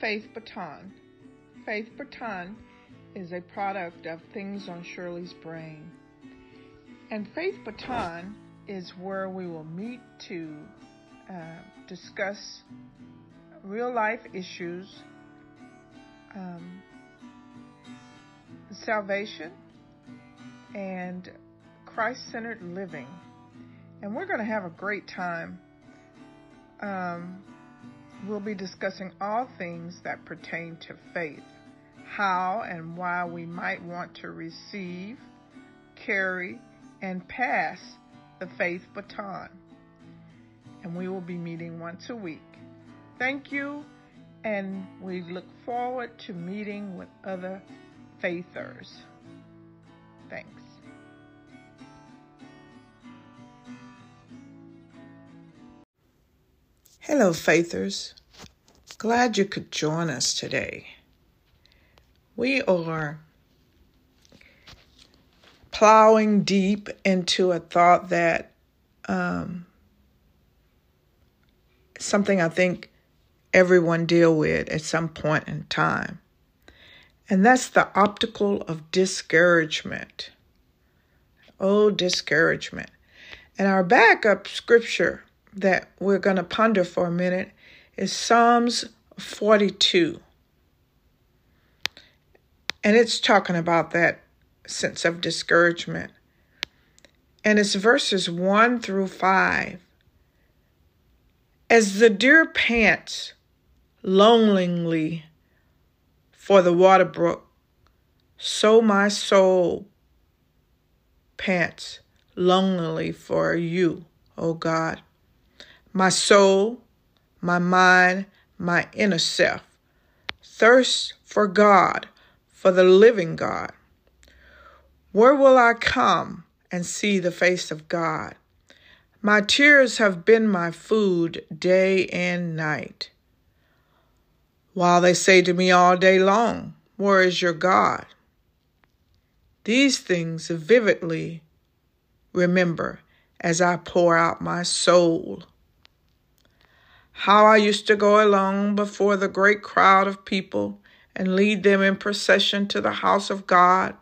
Faith Baton. Faith Baton is a product of Things on Shirley's Brain. And Faith Baton is where we will meet to discuss real life issues, salvation, and Christ-centered living. And we're going to have a great time. We'll be discussing all things that pertain to faith, how and why we might want to receive, carry, and pass the Faith Baton. And we will be meeting once a week. Thank you, and we look forward to meeting with other faithers. Thanks. Hello, faithers. Glad you could join us today. We are plowing deep into a thought that something I think everyone deals with at some point in time. And that's the obstacle of discouragement. Oh, discouragement. And our backup scripture that we're going to ponder for a minute is Psalms 42. And it's talking about that sense of discouragement. And it's verses 1 through 5. As the deer pants longingly for the water brook, so my soul pants longingly for you, O God. My soul, my mind, my inner self thirsts for God, for the living God. Where will I come and see the face of God? My tears have been my food day and night. While they say to me all day long, where is your God? These things vividly remember as I pour out my soul. How I used to go along before the great crowd of people and lead them in procession to the house of God,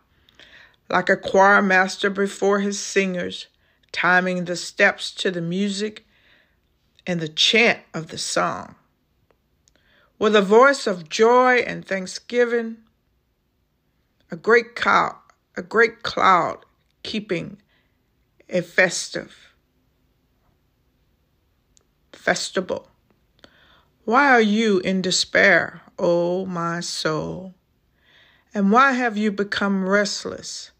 like a choir master before his singers, timing the steps to the music and the chant of the song. With a voice of joy and thanksgiving, a great cloud keeping a festival. Why are you in despair, O my soul? And why have you become restless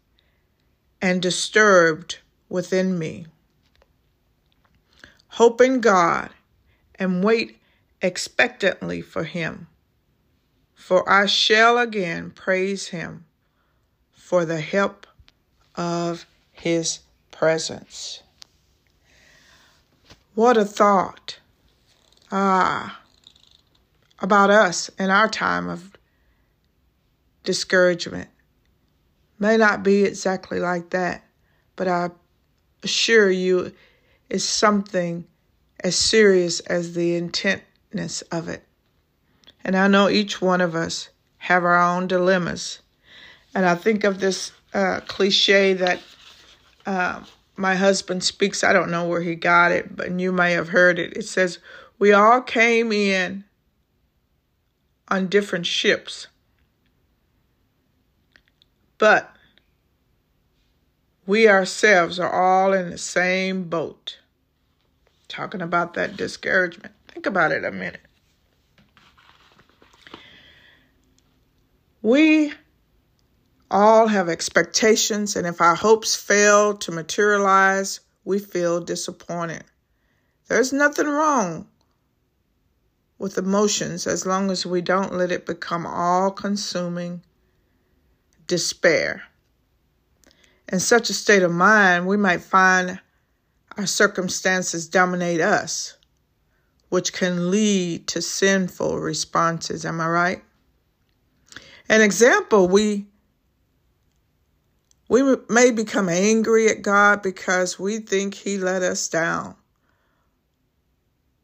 and disturbed within me? Hope in God and wait expectantly for him, for I shall again praise him for the help of his presence. What a thought. About us in our time of discouragement. May not be exactly like that, but I assure you it's something as serious as the intentness of it. And I know each one of us have our own dilemmas. And I think of this cliche that my husband speaks. I don't know where he got it, but you may have heard it. It says, we all came in on different ships, but we ourselves are all in the same boat. Talking about that discouragement. Think about it a minute. We all have expectations, and if our hopes fail to materialize, we feel disappointed. There's nothing wrong with emotions as long as we don't let it become all-consuming despair. In such a state of mind, we might find our circumstances dominate us, which can lead to sinful responses. Am I right? An example, we may become angry at God because we think he let us down.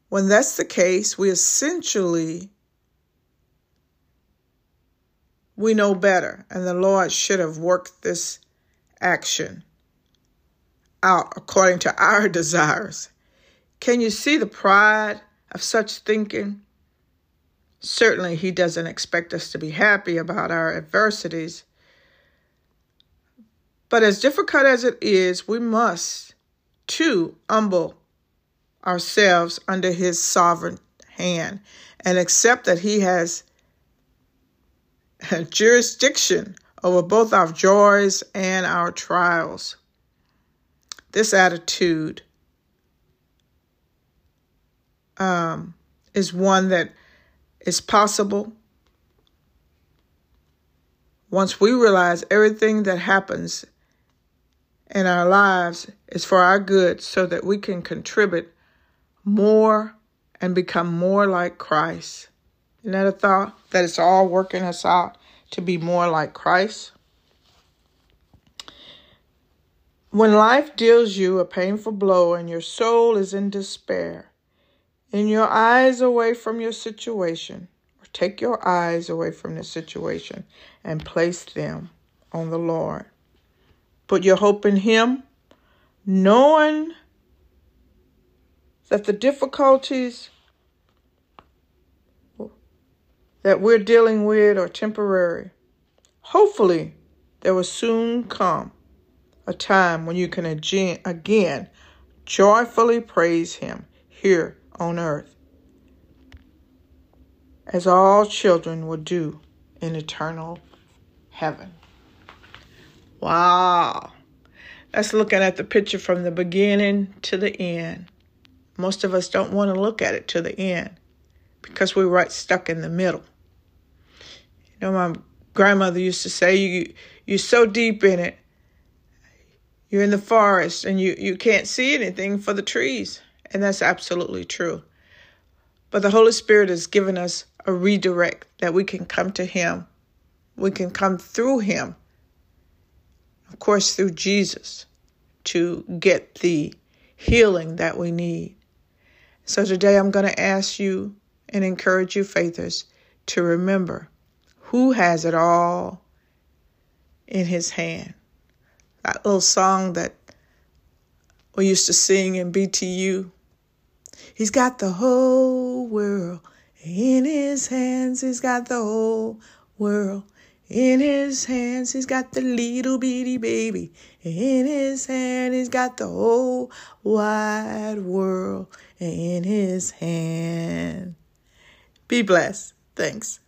When that's the case, we essentially We know better, and the Lord should have worked this action out according to our desires. Can you see the pride of such thinking? Certainly, he doesn't expect us to be happy about our adversities. But as difficult as it is, we must, too, humble ourselves under his sovereign hand and accept that he has jurisdiction over both our joys and our trials. This attitude is one that is possible once we realize everything that happens in our lives is for our good so that we can contribute more and become more like Christ. Isn't that a thought? That it's all working us out to be more like Christ. When life deals you a painful blow and your soul is in despair, and your eyes away from your situation, or take your eyes away from the situation and place them on the Lord. Put your hope in him, knowing that the difficulties that we're dealing with are temporary. Hopefully, there will soon come a time when you can again joyfully praise him here on earth, as all children will do in eternal heaven. Wow. That's looking at the picture from the beginning to the end. Most of us don't want to look at it to the end because we're right stuck in the middle. You know, my grandmother used to say, you're so deep in it. You're in the forest and you can't see anything for the trees. And that's absolutely true. But the Holy Spirit has given us a redirect that we can come to him. We can come through him. Of course, through Jesus to get the healing that we need. So today I'm going to ask you and encourage you, faithers, to remember who has it all in his hand. That little song that we used to sing in BTU. He's got the whole world in his hands. He's got the whole world in his hands. He's got the little bitty baby in his hand. He's got the whole wide world in his hand. Be blessed. Thanks.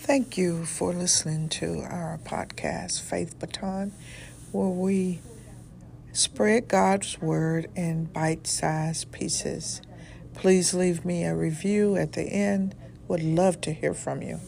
Thank you for listening to our podcast, Faith Baton, where we spread God's word in bite-sized pieces. Please leave me a review at the end. Would love to hear from you.